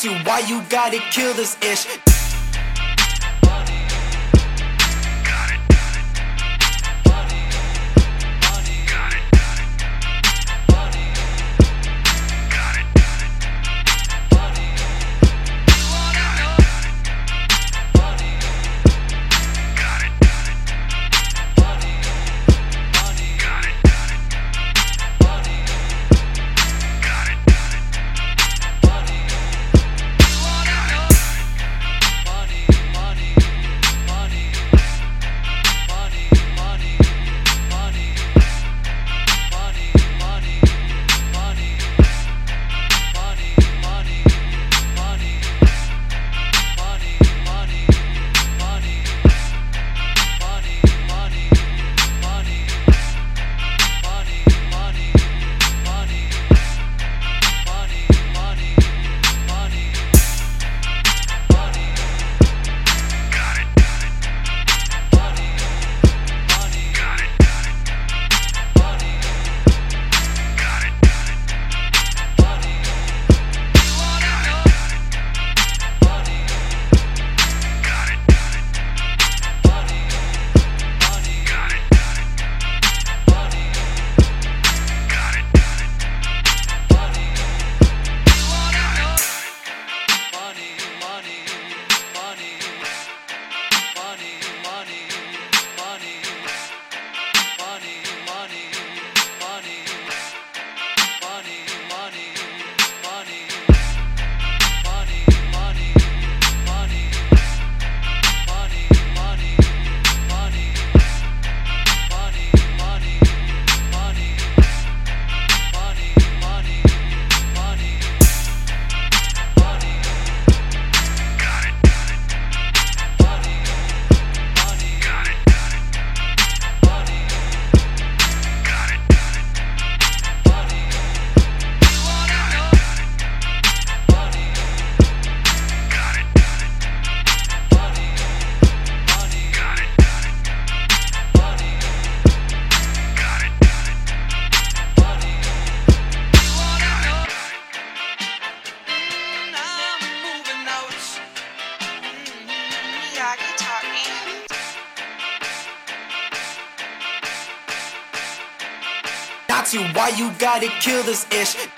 got you, why you gotta kill this ish? Why you gotta kill this ish?